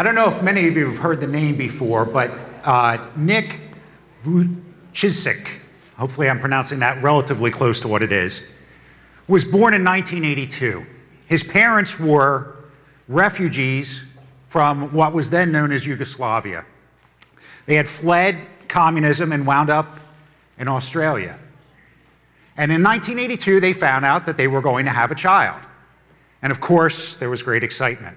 I don't know if many of you have heard the name before, but Nick Vucic, hopefully I'm pronouncing that relatively close to what it is, was born in 1982. His parents were refugees from what was then known as Yugoslavia. They had fled communism and wound up in Australia. And in 1982, they found out that they were going to have a child. And of course, there was great excitement.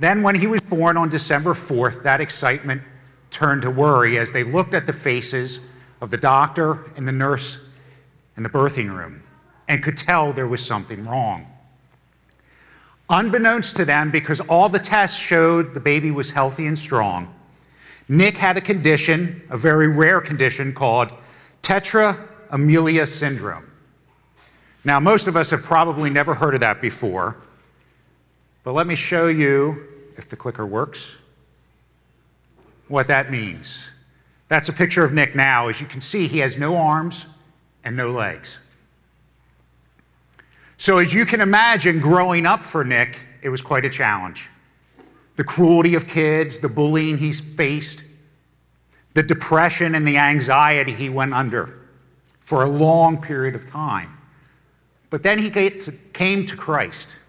Then when he was born on December 4th, that excitement turned to worry as they looked at the faces of the doctor and the nurse in the birthing room and could tell there was something wrong. Unbeknownst to them, because all the tests showed the baby was healthy and strong, Nick had a condition, a very rare condition, called Tetra-Amelia Syndrome. Now, most of us have probably never heard of that before, but let me show you, if the clicker works, what that means. That's a picture of Nick now. As you can see, he has no arms and no legs. So as you can imagine, growing up for Nick, it was quite a challenge. The cruelty of kids, the bullying he's faced, the depression and the anxiety he went under for a long period of time. But then he came to Christ.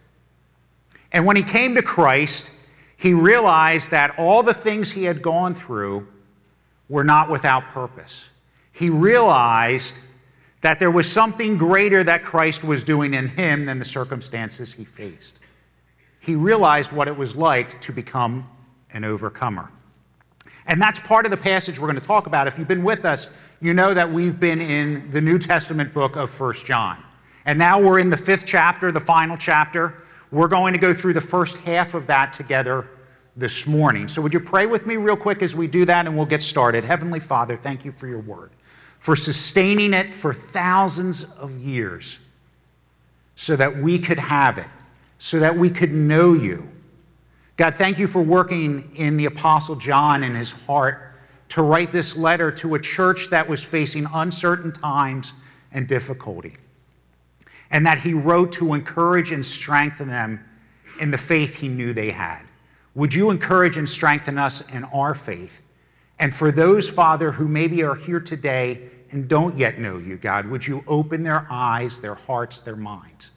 And when he came to Christ, he realized that all the things he had gone through were not without purpose. He realized that there was something greater that Christ was doing in him than the circumstances he faced. He realized what it was like to become an overcomer. And that's part of the passage we're going to talk about. If you've been with us, you know that we've been in the New Testament book of 1 John. And now we're in the 5th chapter, the final chapter. We're going to go through the first half of that together this morning. So would you pray with me real quick as we do that, and we'll get started. Heavenly Father, thank you for your word, for sustaining it for thousands of years so that we could have it, so that we could know you. God, thank you for working in the Apostle John and his heart to write this letter to a church that was facing uncertain times and difficulty, and that he wrote to encourage and strengthen them in the faith he knew they had. Would you encourage and strengthen us in our faith? And for those, Father, who maybe are here today and don't yet know you, God, would you open their eyes, their hearts, their minds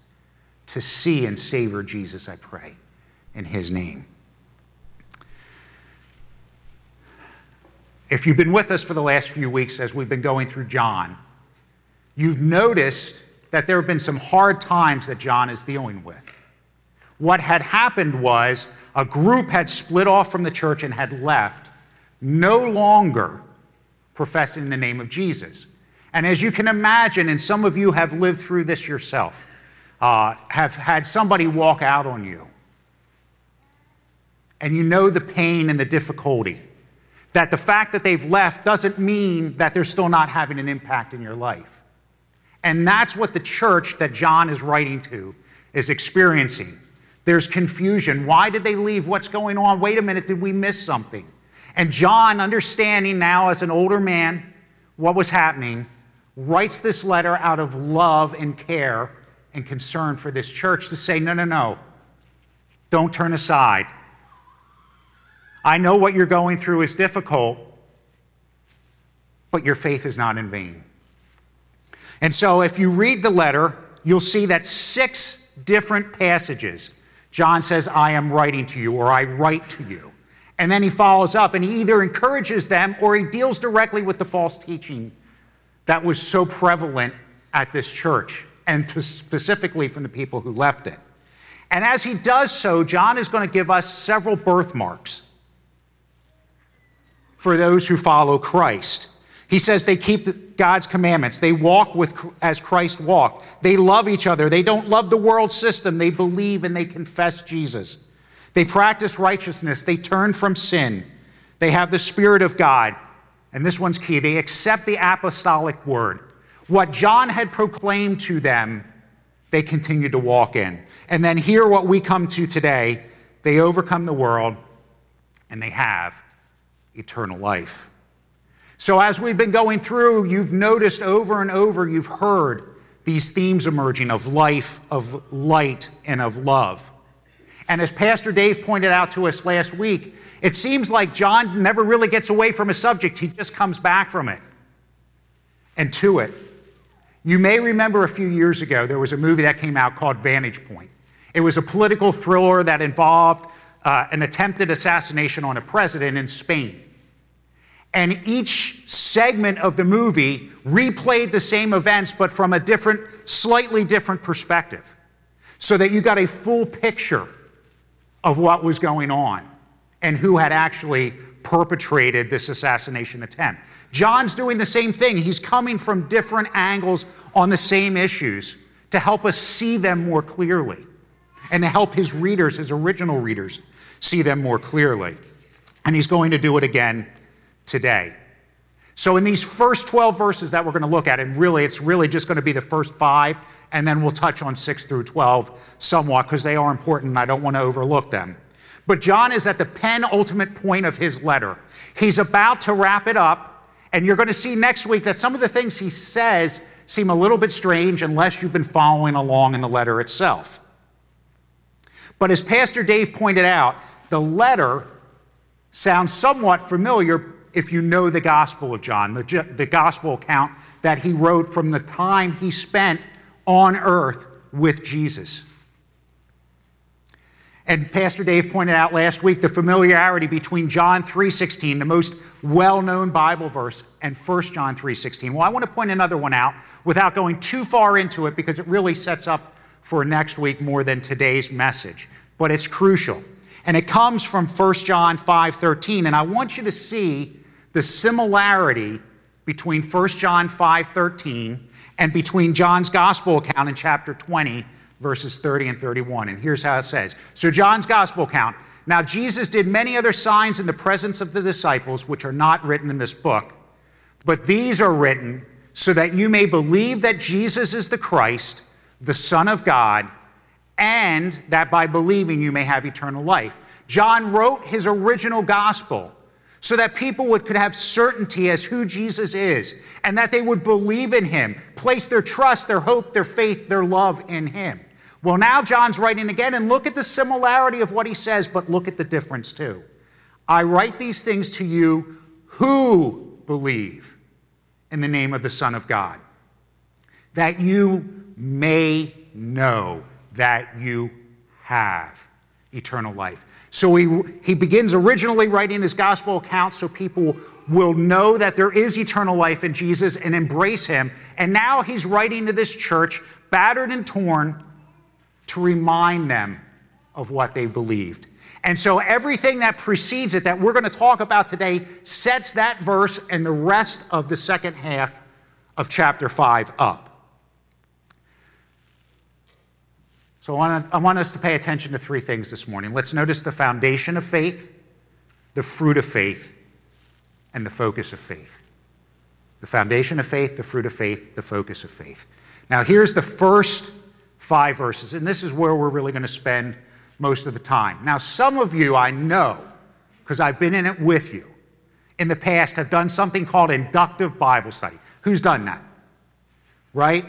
to see and savor Jesus, I pray, in his name. If you've been with us for the last few weeks as we've been going through John, you've noticed that there have been some hard times that John is dealing with. What had happened was a group had split off from the church and had left, no longer professing the name of Jesus. And as you can imagine, and some of you have lived through this yourself, have had somebody walk out on you. And you know the pain and the difficulty, that the fact that they've left doesn't mean that they're still not having an impact in your life. And that's what the church that John is writing to is experiencing. There's confusion. Why did they leave? What's going on? Wait a minute, did we miss something? And John, understanding now as an older man what was happening, writes this letter out of love and care and concern for this church to say, no, don't turn aside. I know what you're going through is difficult, but your faith is not in vain. And so if you read the letter, you'll see that 6 different passages, John says, I am writing to you, or I write to you. And then he follows up, and he either encourages them or he deals directly with the false teaching that was so prevalent at this church, and specifically from the people who left it. And as he does so, John is going to give us several birthmarks for those who follow Christ. He says they keep God's commandments. They walk as Christ walked. They love each other. They don't love the world system. They believe and they confess Jesus. They practice righteousness. They turn from sin. They have the Spirit of God. And this one's key. They accept the apostolic word. What John had proclaimed to them, they continued to walk in. And then here what we come to today, they overcome the world and they have eternal life. So as we've been going through, you've noticed over and over, you've heard these themes emerging of life, of light, and of love. And as Pastor Dave pointed out to us last week, it seems like John never really gets away from a subject. He just comes back from it and to it. You may remember a few years ago, there was a movie that came out called Vantage Point. It was a political thriller that involved an attempted assassination on a president in Spain. And each segment of the movie replayed the same events, but from a different, slightly different perspective, so that you got a full picture of what was going on and who had actually perpetrated this assassination attempt. John's doing the same thing. He's coming from different angles on the same issues to help us see them more clearly and to help his readers, his original readers, see them more clearly. And he's going to do it again today. So in these first 12 verses that we're going to look at, and really it's really just going to be the first 5, and then we'll touch on 6 through 12 somewhat because they are important and I don't want to overlook them. But John is at the penultimate point of his letter. He's about to wrap it up, and you're going to see next week that some of the things he says seem a little bit strange unless you've been following along in the letter itself. But as Pastor Dave pointed out, the letter sounds somewhat familiar if you know the Gospel of John, the Gospel account that he wrote from the time he spent on earth with Jesus. And Pastor Dave pointed out last week the familiarity between John 3:16, the most well-known Bible verse, and 1 John 3:16. Well, I want to point another one out without going too far into it because it really sets up for next week more than today's message. But it's crucial. And it comes from 1 John 5:13. And I want you to see the similarity between 1 John 5:13 and between John's Gospel account in chapter 20, verses 30 and 31. And here's how it says. So John's Gospel account. Now Jesus did many other signs in the presence of the disciples, which are not written in this book. But these are written so that you may believe that Jesus is the Christ, the Son of God, and that by believing you may have eternal life. John wrote his original gospel so that people could have certainty as who Jesus is and that they would believe in him, place their trust, their hope, their faith, their love in him. Well, now John's writing again, and look at the similarity of what he says, but look at the difference too. I write these things to you who believe in the name of the Son of God, that you may know that you have eternal life. So he begins originally writing his gospel account so people will know that there is eternal life in Jesus and embrace him. And now he's writing to this church, battered and torn, to remind them of what they believed. And so everything that precedes it that we're going to talk about today sets that verse and the rest of the second half of chapter 5 up. So I want us to pay attention to 3 things this morning. Let's notice the foundation of faith, the fruit of faith, and the focus of faith. The foundation of faith, the fruit of faith, the focus of faith. Now here's the first 5 verses, and this is where we're really going to spend most of the time. Now some of you I know, because I've been in it with you, in the past have done something called inductive Bible study. Who's done that? Right?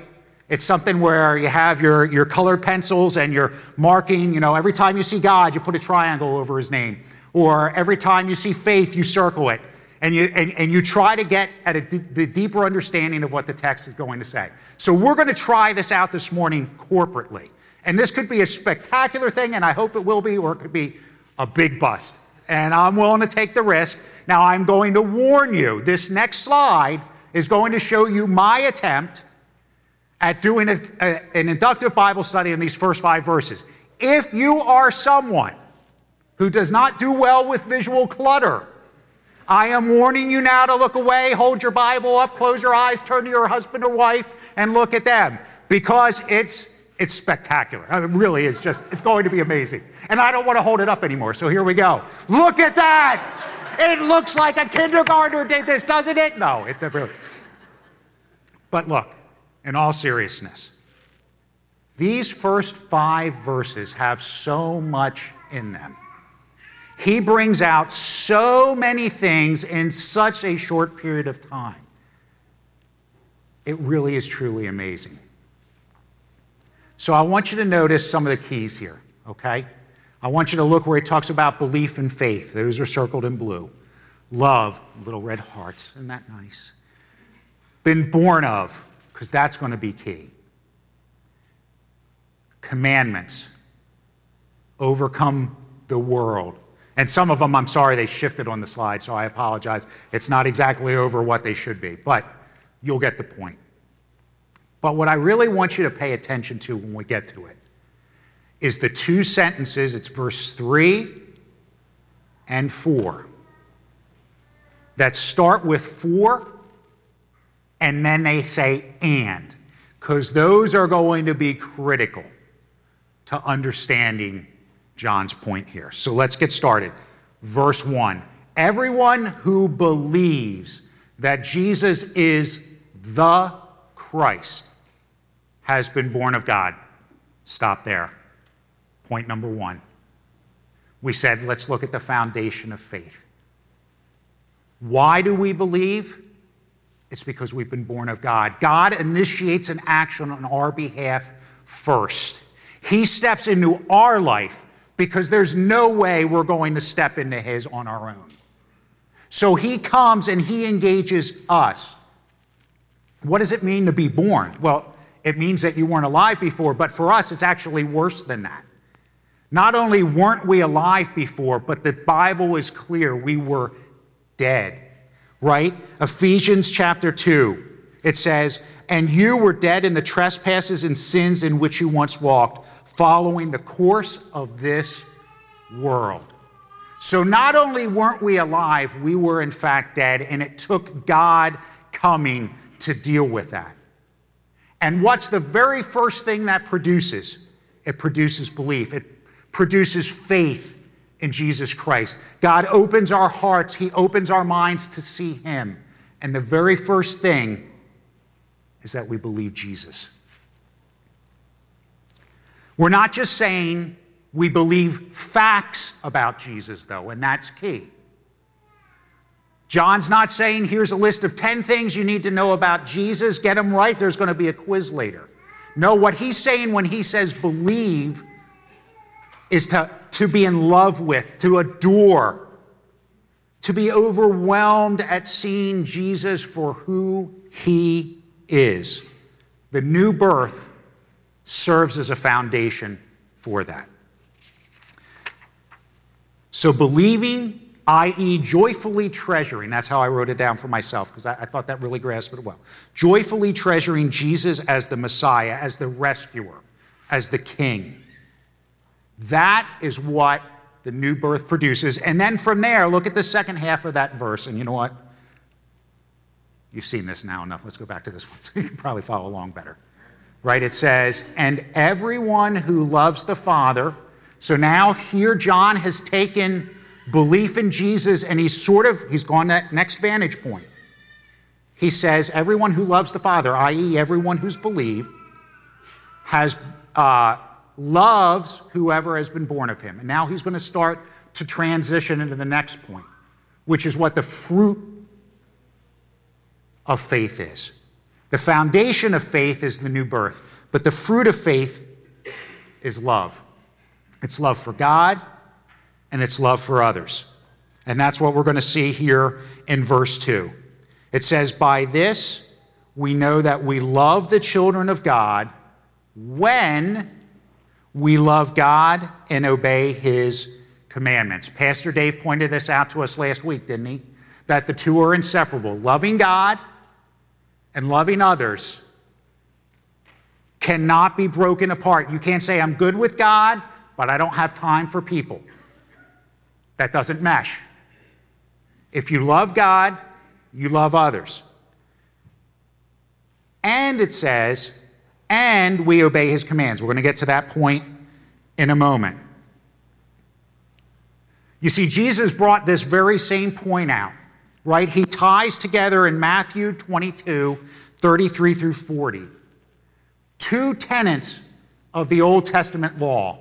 It's something where you have your colored pencils and you're marking, every time you see God, you put a triangle over his name. Or every time you see faith, you circle it. And you try to get at the deeper understanding of what the text is going to say. So we're going to try this out this morning corporately. And this could be a spectacular thing, and I hope it will be, or it could be a big bust. And I'm willing to take the risk. Now I'm going to warn you, this next slide is going to show you my attempt at doing an inductive Bible study in these first 5 verses. If you are someone who does not do well with visual clutter, I am warning you now to look away, hold your Bible up, close your eyes, turn to your husband or wife, and look at them, because it's spectacular. I mean, it really is it's going to be amazing. And I don't want to hold it up anymore, so here we go. Look at that! It looks like a kindergartner did this, doesn't it? No, it really. But look, in all seriousness, these first 5 verses have so much in them. He brings out so many things in such a short period of time. It really is truly amazing. So I want you to notice some of the keys here, okay? I want you to look where it talks about belief and faith. Those are circled in blue. Love, little red hearts. Isn't that nice? Been born of, because that's going to be key. Commandments. Overcome the world. And some of them, I'm sorry, they shifted on the slide, so I apologize. It's not exactly over what they should be, but you'll get the point. But what I really want you to pay attention to when we get to it is the two sentences, it's verse 3 and 4, that start with for, and then they say and, because those are going to be critical to understanding John's point here. So let's get started. Verse 1. Everyone who believes that Jesus is the Christ has been born of God. Stop there. Point number 1. We said, let's look at the foundation of faith. Why do we believe? It's because we've been born of God. God initiates an action on our behalf first. He steps into our life because there's no way we're going to step into his on our own. So he comes and he engages us. What does it mean to be born? Well, it means that you weren't alive before, but for us, it's actually worse than that. Not only weren't we alive before, but the Bible is clear, we were dead, right? Ephesians chapter 2. It says, and you were dead in the trespasses and sins in which you once walked, following the course of this world. So not only weren't we alive, we were in fact dead, and it took God coming to deal with that. And what's the very first thing that produces? It produces belief. It produces faith in Jesus Christ. God opens our hearts. He opens our minds to see him. And the very first thing is that we believe Jesus. We're not just saying we believe facts about Jesus, though, and that's key. John's not saying, here's a list of 10 things you need to know about Jesus. Get them right. There's going to be a quiz later. No, what he's saying when he says believe is to be in love with, to adore, to be overwhelmed at seeing Jesus for who he is. The new birth serves as a foundation for that. So believing, i.e. joyfully treasuring, that's how I wrote it down for myself because I thought that really grasped it well. Joyfully treasuring Jesus as the Messiah, as the rescuer, as the King. That is what the new birth produces. And then from there, look at the second half of that verse, and you know what? You've seen this now enough. Let's go back to this one so you can probably follow along better. Right? It says, and everyone who loves the Father. So now here John has taken belief in Jesus and he's gone to that next vantage point. He says, everyone who loves the Father, i.e. everyone who's believed, loves whoever has been born of him. And now he's going to start to transition into the next point, which is what the fruit of faith is. The foundation of faith is the new birth, but the fruit of faith is love. It's love for God, and it's love for others. And that's what we're going to see here in verse 2. It says, by this we know that we love the children of God when we love God and obey his commandments. Pastor Dave pointed this out to us last week, didn't he? That the two are inseparable. Loving God and loving others cannot be broken apart. You can't say, I'm good with God, but I don't have time for people. That doesn't mesh. If you love God, you love others. And it says, and we obey his commands. We're going to get to that point in a moment. You see, Jesus brought this very same point out. Right? He ties together in Matthew 22, 33 through 40, two tenets of the Old Testament law.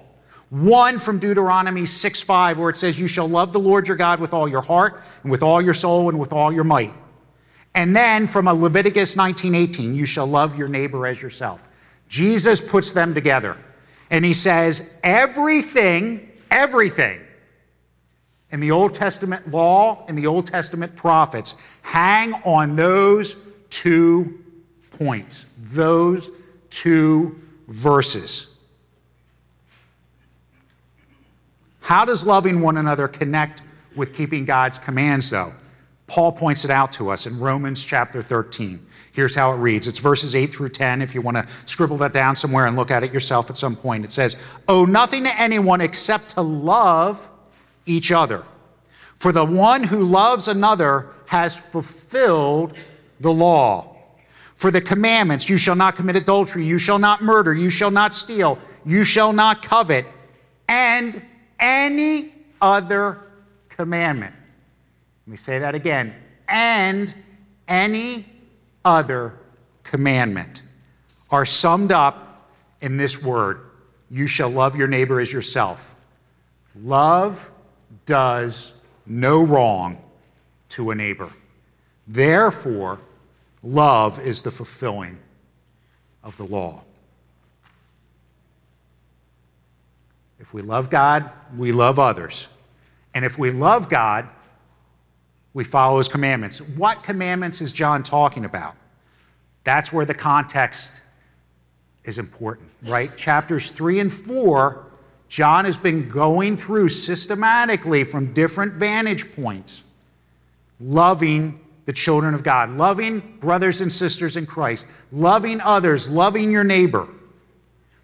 One from Deuteronomy 6:5, where it says, you shall love the Lord your God with all your heart, and with all your soul, and with all your might. And then from Leviticus 19:18, you shall love your neighbor as yourself. Jesus puts them together, and he says, everything, Everything in the Old Testament law and the Old Testament prophets hang on those 2 points, those 2 verses. How does loving one another connect with keeping God's commands, though? Paul points it out to us in Romans chapter 13. Here's how it reads. It's verses 8 through 10. If you want to scribble that down somewhere and look at it yourself at some point, it says, "Owe nothing to anyone except to love each other. For the one who loves another has fulfilled the law. For the commandments, you shall not commit adultery, you shall not murder, you shall not steal, you shall not covet, and any other commandment." Let me say that again. And any other commandment are summed up in this word. You shall love your neighbor as yourself. Love does no wrong to a neighbor. Therefore, love is the fulfilling of the law. If we love God, we love others. And if we love God, we follow his commandments. What commandments is John talking about? That's where the context is important, right? Chapters 3 and 4, John has been going through systematically from different vantage points, loving the children of God, loving brothers and sisters in Christ, loving others, loving your neighbor,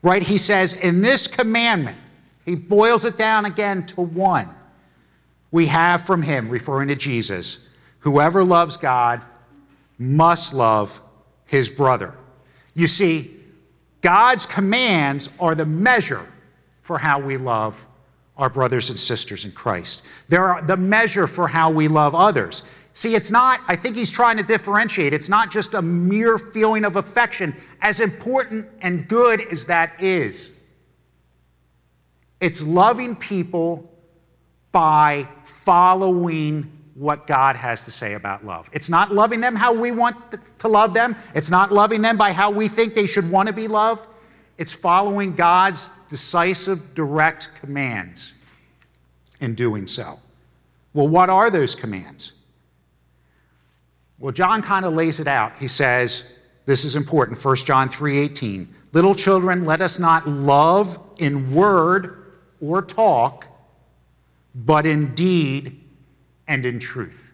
right? He says in this commandment, he boils it down again to one. We have from him, referring to Jesus, whoever loves God must love his brother. You see, God's commands are the measure for how we love our brothers and sisters in Christ. They're the measure for how we love others. See, it's not, I think he's trying to differentiate. It's not just a mere feeling of affection, as important and good as that is. It's loving people by following what God has to say about love. It's not loving them how we want to love them. It's not loving them by how we think they should want to be loved. It's following God's decisive, direct commands in doing so. Well, what are those commands? Well, John kind of lays it out. He says, this is important, 1 John 3:18. "Little children, let us not love in word or talk, but in deed and in truth."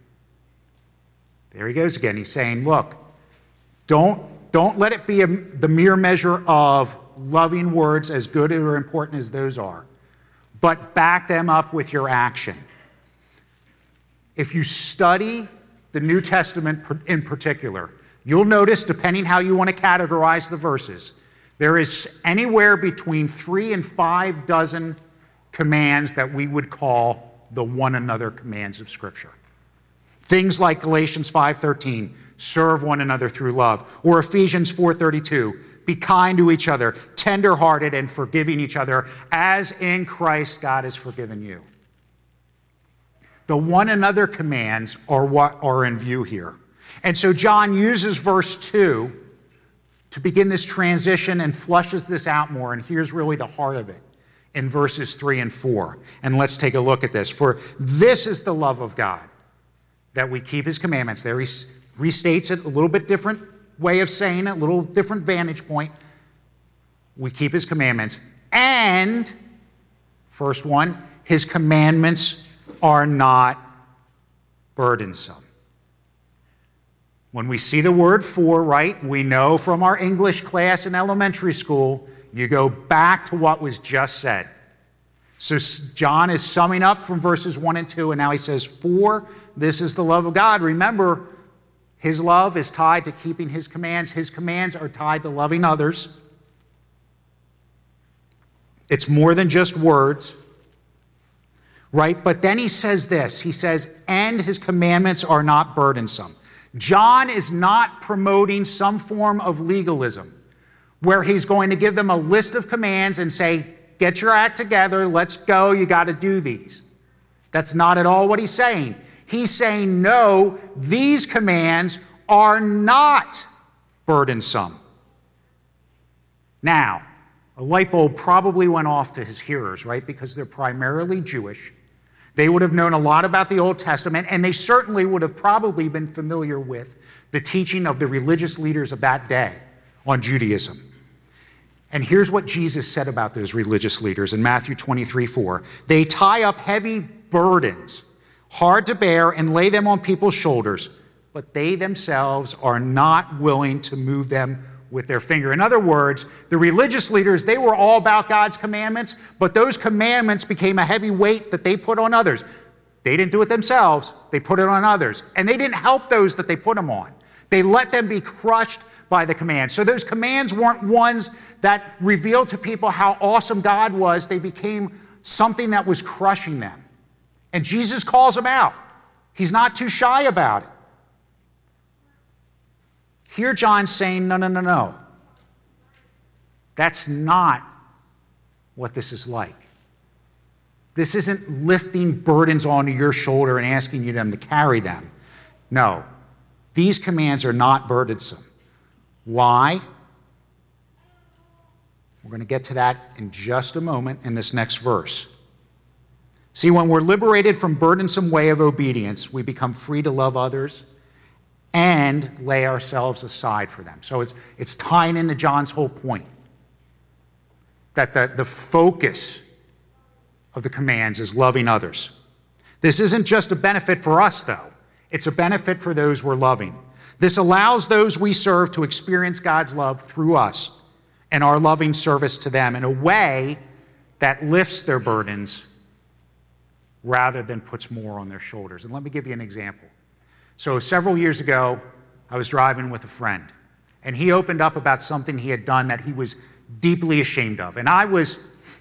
There he goes again. He's saying, look, don't let it be the mere measure of loving words, as good or important as those are, but back them up with your action. If you study the New Testament in particular, you'll notice, depending how you want to categorize the verses, there is anywhere between 3 and 5 dozen commands that we would call the one another commands of Scripture. Things like Galatians 5:13, serve one another through love, or Ephesians 4:32, be kind to each other, tenderhearted and forgiving each other, as in Christ God has forgiven you. The one another commands are what are in view here. And so John uses verse 2 to begin this transition and flushes this out more, and here's really the heart of it in verses 3 and 4. And let's take a look at this. "For this is the love of God, that we keep his commandments." There he restates it, a little bit different way of saying it, a little different vantage point. We keep his commandments. And, first one, his commandments are not burdensome. When we see the word "for," right, we know from our English class in elementary school, you go back to what was just said. So John is summing up from verses 1 and 2, and now he says, "For this is the love of God." Remember, his love is tied to keeping his commands. His commands are tied to loving others. It's more than just words, right? But then he says this. He says, "And his commandments are not burdensome." John is not promoting some form of legalism, where he's going to give them a list of commands and say, get your act together, let's go, you got to do these. That's not at all what he's saying. He's saying, no, these commands are not burdensome. Now, A light bulb probably went off to his hearers, right? Because they're primarily Jewish. They would have known a lot about the Old Testament, and they certainly would have probably been familiar with the teaching of the religious leaders of that day on Judaism. And here's what Jesus said about those religious leaders in Matthew 23:4. They tie up heavy burdens, hard to bear, and lay them on people's shoulders, but they themselves are not willing to move them with their finger. In other words, the religious leaders, they were all about God's commandments, but those commandments became a heavy weight that they put on others. They didn't do it themselves, they put it on others. And they didn't help those that they put them on. They let them be crushed by the commands. So those commands weren't ones that revealed to people how awesome God was. They became something that was crushing them. And Jesus calls them out. He's not too shy about it. Here John's saying, no. That's not what this is like. This isn't lifting burdens onto your shoulder and asking you them to carry them. No, these commands are not burdensome. Why? We're going to get to that in just a moment in this next verse. See, when we're liberated from burdensome way of obedience, we become free to love others and lay ourselves aside for them. So it's tying into John's whole point, that the focus of the commands is loving others. This isn't just a benefit for us, though. It's a benefit for those we're loving. This allows those we serve to experience God's love through us and our loving service to them in a way that lifts their burdens rather than puts more on their shoulders. And let me give you an example. So several years ago, I was driving with a friend, and he opened up about something he had done that he was deeply ashamed of. And I was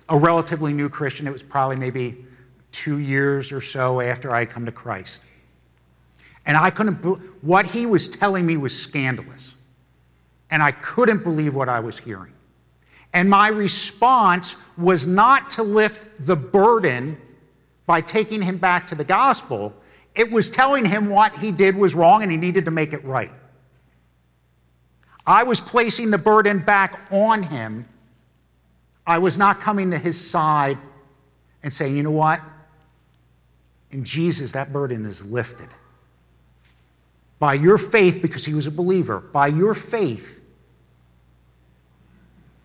a relatively new Christian. It was probably maybe 2 years or so after I had come to Christ. And I couldn't what he was telling me was scandalous. And I couldn't believe what I was hearing. And my response was not to lift the burden by taking him back to the gospel. It was telling him what he did was wrong and he needed to make it right. I was placing the burden back on him. I was not coming to his side and saying, you know what? In Jesus, that burden is lifted. By your faith, because he was a believer, by your faith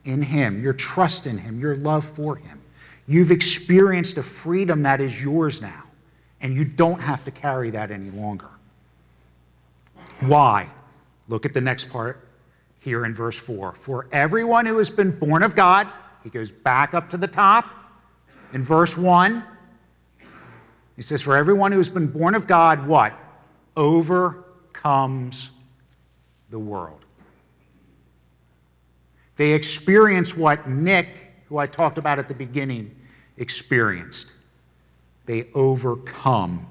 in him, your trust in him, your love for him, you've experienced a freedom that is yours now. And you don't have to carry that any longer. Why? Look at the next part here in verse 4. For everyone who has been born of God, he goes back up to the top. In verse 1, he says, for everyone who has been born of God, what? Overcomes the world. They experience what Nick, who I talked about at the beginning, experienced. They overcome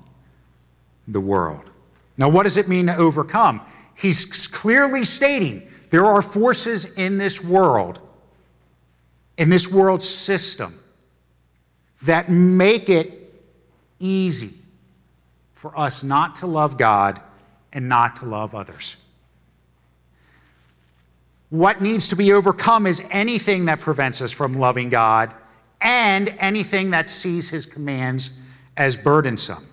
the world. Now, what does it mean to overcome? He's clearly stating there are forces in this world system, that make it easy for us not to love God and not to love others. What needs to be overcome is anything that prevents us from loving God and anything that sees his commands as burdensome.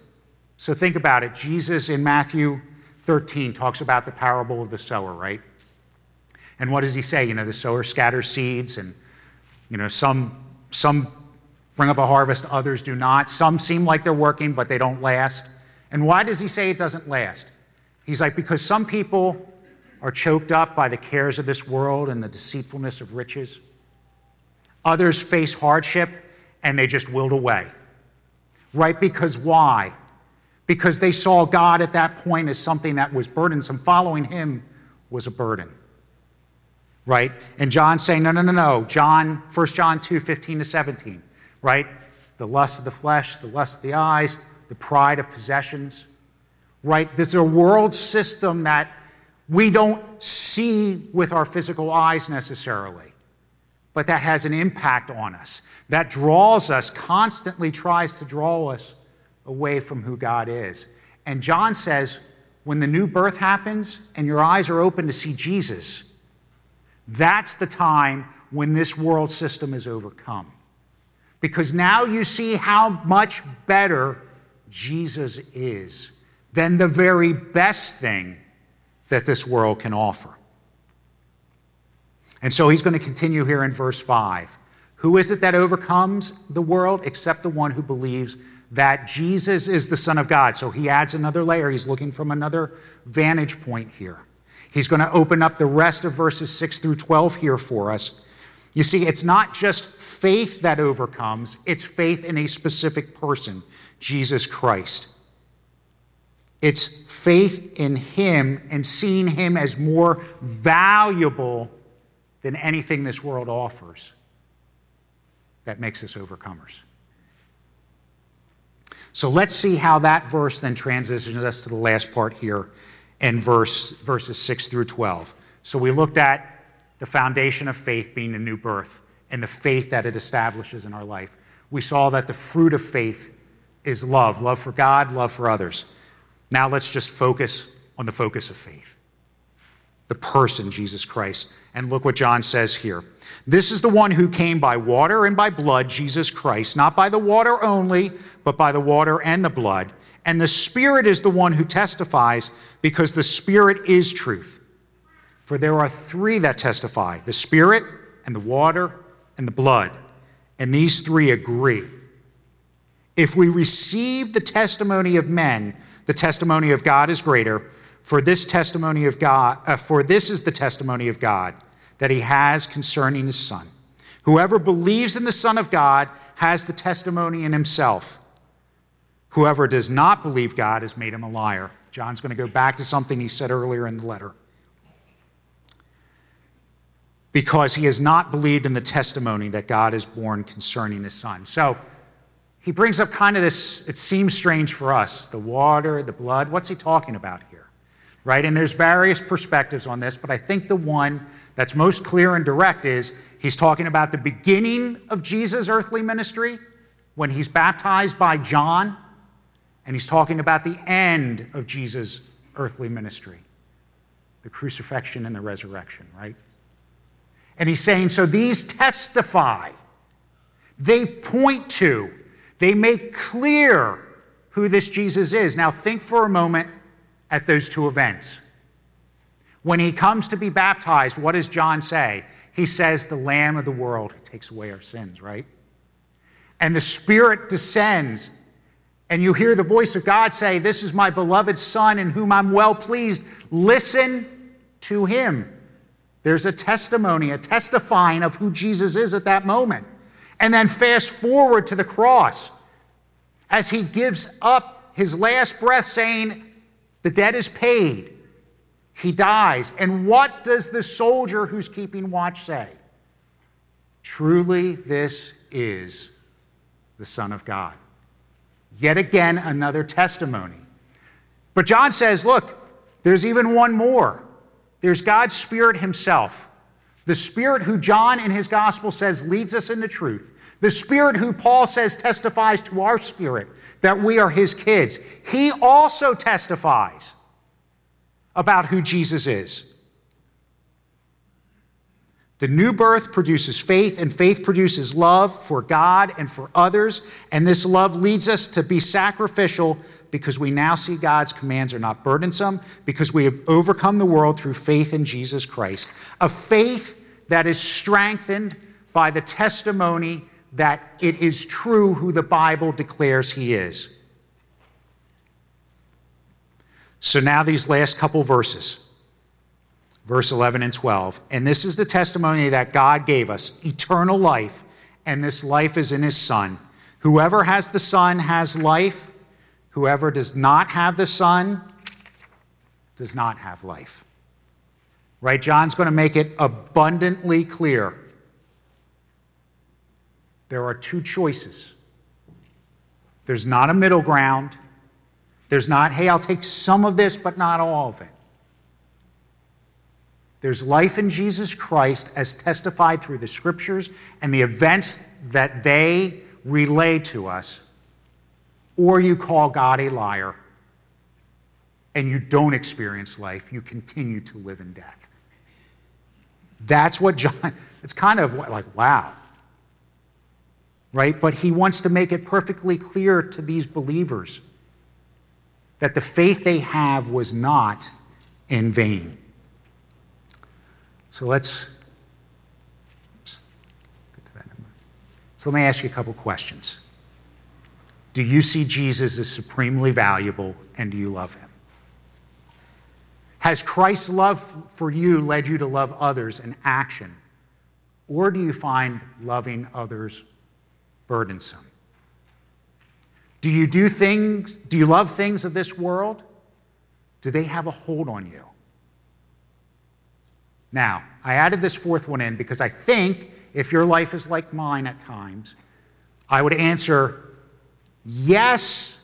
So think about it. Jesus in Matthew 13 talks about the parable of the sower, right? And what does he say? You know, the sower scatters seeds, and you know, some bring up a harvest, others do not. Some seem like they're working, but they don't last. And why does he say it doesn't last? He's like, because some people are choked up by the cares of this world and the deceitfulness of riches. Others face hardship, and they just willed away. Right? Because why? Because they saw God at that point as something that was burdensome. Following him was a burden. Right? And John's saying, no. 1 John 2:15-17. Right? The lust of the flesh, the lust of the eyes, the pride of possessions. Right? There's a world system that we don't see with our physical eyes necessarily, but that has an impact on us. That draws us, constantly tries to draw us away from who God is. And John says, when the new birth happens and your eyes are open to see Jesus, That's the time when this world system is overcome. Because now you see how much better Jesus is than the very best thing that this world can offer. And so he's going to continue here in verse 5. Who is it that overcomes the world except the one who believes that Jesus is the Son of God? So he adds another layer. He's looking from another vantage point here. He's going to open up the rest of verses 6 through 12 here for us. You see, it's not just faith that overcomes, it's faith in a specific person, Jesus Christ. It's faith in him and seeing him as more valuable than anything this world offers that makes us overcomers. So let's see how that verse then transitions us to the last part here in verses 6 through 12. So we looked at the foundation of faith being the new birth and the faith that it establishes in our life. We saw that the fruit of faith is love, love for God, love for others. Now let's just focus on the focus of faith, the person, Jesus Christ. And look what John says here. This is the one who came by water and by blood, Jesus Christ, not by the water only, but by the water and the blood. And the Spirit is the one who testifies, because the Spirit is truth. For there are three that testify, the Spirit and the water and the blood. And these three agree. If we receive the testimony of men, the testimony of God is greater. For this testimony of God, for this is the testimony of God that he has concerning his Son. Whoever believes in the Son of God has the testimony in himself. Whoever does not believe God has made him a liar. John's going to go back to something he said earlier in the letter. Because he has not believed in the testimony that God has borne concerning his Son. So he brings up kind of this, it seems strange for us, the water, the blood. What's he talking about here? Right? And there's various perspectives on this, but I think the one that's most clear and direct is he's talking about the beginning of Jesus' earthly ministry when he's baptized by John, and he's talking about the end of Jesus' earthly ministry, the crucifixion and the resurrection, right? And he's saying, so these testify, they point to, they make clear who this Jesus is. Now think for a moment at those two events. When he comes to be baptized, what does John say? He says, the Lamb of the world who takes away our sins, right? And the Spirit descends, and you hear the voice of God say, this is my beloved Son in whom I'm well pleased. Listen to him. There's a testimony, a testifying of who Jesus is at that moment. And then fast forward to the cross as he gives up his last breath saying, the debt is paid. He dies. And what does the soldier who's keeping watch say? Truly, this is the Son of God. Yet again, another testimony. But John says, look, there's even one more. There's God's Spirit himself. The Spirit who John in his gospel says leads us into truth. The Spirit who Paul says testifies to our spirit that we are his kids. He also testifies about who Jesus is. The new birth produces faith, and faith produces love for God and for others. And this love leads us to be sacrificial because we now see God's commands are not burdensome, because we have overcome the world through faith in Jesus Christ. A faith that is strengthened by the testimony that it is true who the Bible declares he is. So now these last couple verses. Verse 11 and 12, and this is the testimony that God gave us, eternal life, and this life is in his Son. Whoever has the Son has life. Whoever does not have the Son does not have life. Right? John's going to make it abundantly clear. There are two choices. There's not a middle ground. There's not, hey, I'll take some of this, but not all of it. There's life in Jesus Christ as testified through the Scriptures and the events that they relay to us. Or you call God a liar and you don't experience life. You continue to live in death. That's what John, it's kind of like, wow. Right? But he wants to make it perfectly clear to these believers that the faith they have was not in vain. So let's get to that number. So let me ask you a couple questions. Do you see Jesus as supremely valuable, and do you love him? Has Christ's love for you led you to love others in action? Or do you find loving others burdensome? Do you love things of this world? Do they have a hold on you? Now, I added this fourth one in because I think if your life is like mine at times, I would answer yes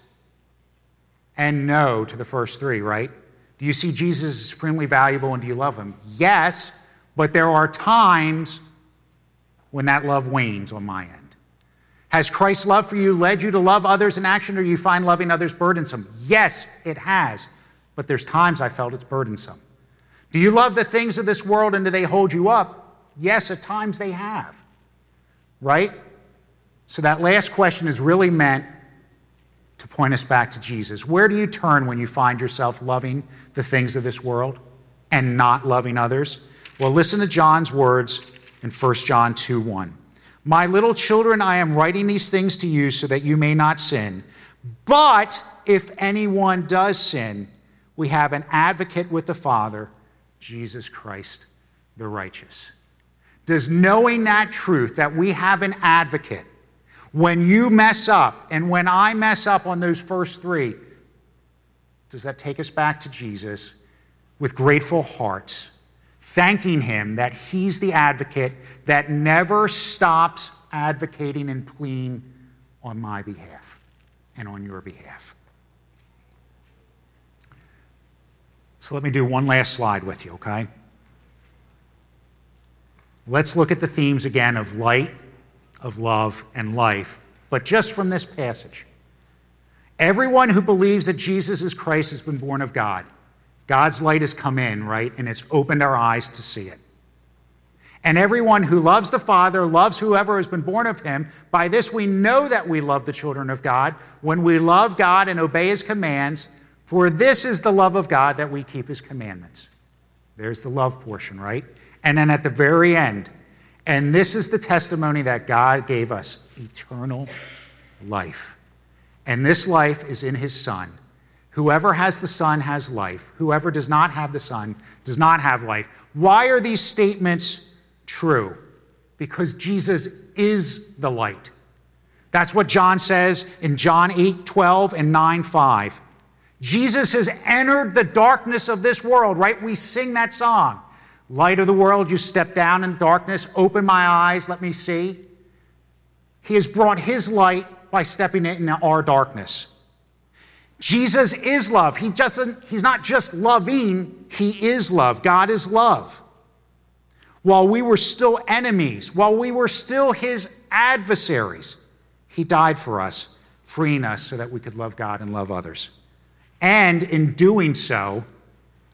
and no to the first three, right? Do you see Jesus as supremely valuable and do you love him? Yes, but there are times when that love wanes on my end. Has Christ's love for you led you to love others in action, or do you find loving others burdensome? Yes, it has, but there's times I felt it's burdensome. Do you love the things of this world and do they hold you up? Yes, at times they have, right? So that last question is really meant to point us back to Jesus. Where do you turn when you find yourself loving the things of this world and not loving others? Well, listen to John's words in 1 John 2:1. My little children, I am writing these things to you so that you may not sin. But if anyone does sin, we have an advocate with the Father, Jesus Christ the righteous. Does knowing that truth, that we have an advocate, when you mess up and when I mess up on those first three, does that take us back to Jesus with grateful hearts, thanking him that he's the advocate that never stops advocating and pleading on my behalf and on your behalf? So let me do one last slide with you, okay? Let's look at the themes again of light, of love and life, but just from this passage. Everyone who believes that Jesus is Christ has been born of God. God's light has come in, right? And it's opened our eyes to see it. And everyone who loves the Father loves whoever has been born of him. By this we know that we love the children of God, when we love God and obey his commands, for this is the love of God, that we keep his commandments. There's the love portion, right? And then at the very end, and this is the testimony that God gave us, eternal life. And this life is in his Son. Whoever has the Son has life. Whoever does not have the Son does not have life. Why are these statements true? Because Jesus is the light. That's what John says in John 8:12 and 9:5. Jesus has entered the darkness of this world, right? We sing that song. Light of the world, you step down in darkness, open my eyes, let me see. He has brought his light by stepping into our darkness. Jesus is love. He's not just loving, he is love. God is love. While we were still enemies, while we were still his adversaries, he died for us, freeing us so that we could love God and love others. And in doing so,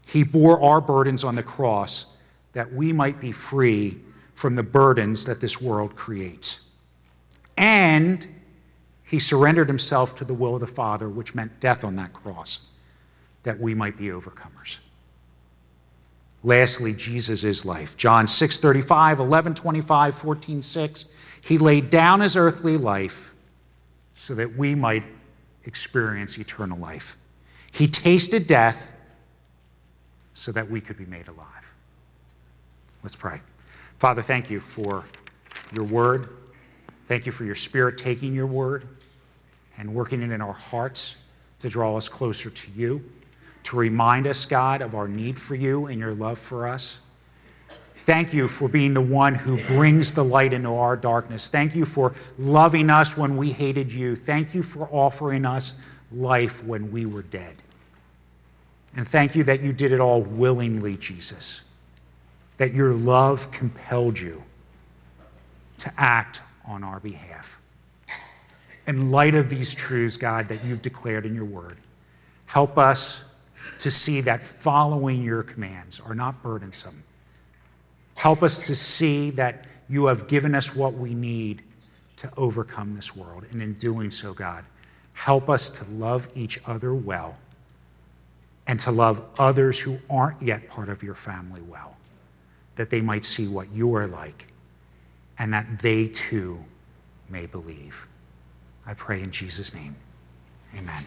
he bore our burdens on the cross, that we might be free from the burdens that this world creates. And he surrendered himself to the will of the Father, which meant death on that cross, that we might be overcomers. Lastly, Jesus is life. John 6:35, 11:25, 14:6. He laid down his earthly life so that we might experience eternal life. He tasted death so that we could be made alive. Let's pray. Father, thank you for your word. Thank you for your Spirit taking your word and working it in our hearts to draw us closer to you, to remind us, God, of our need for you and your love for us. Thank you for being the one who brings the light into our darkness. Thank you for loving us when we hated you. Thank you for offering us life when we were dead. And thank you that you did it all willingly, Jesus, that your love compelled you to act on our behalf. In light of these truths, God, that you've declared in your word, help us to see that following your commands are not burdensome, Help us to see that you have given us what we need to overcome this world. And in doing so, God, help us to love each other well and to love others who aren't yet part of your family well, that they might see what you are like and that they too may believe. I pray in Jesus' name. Amen.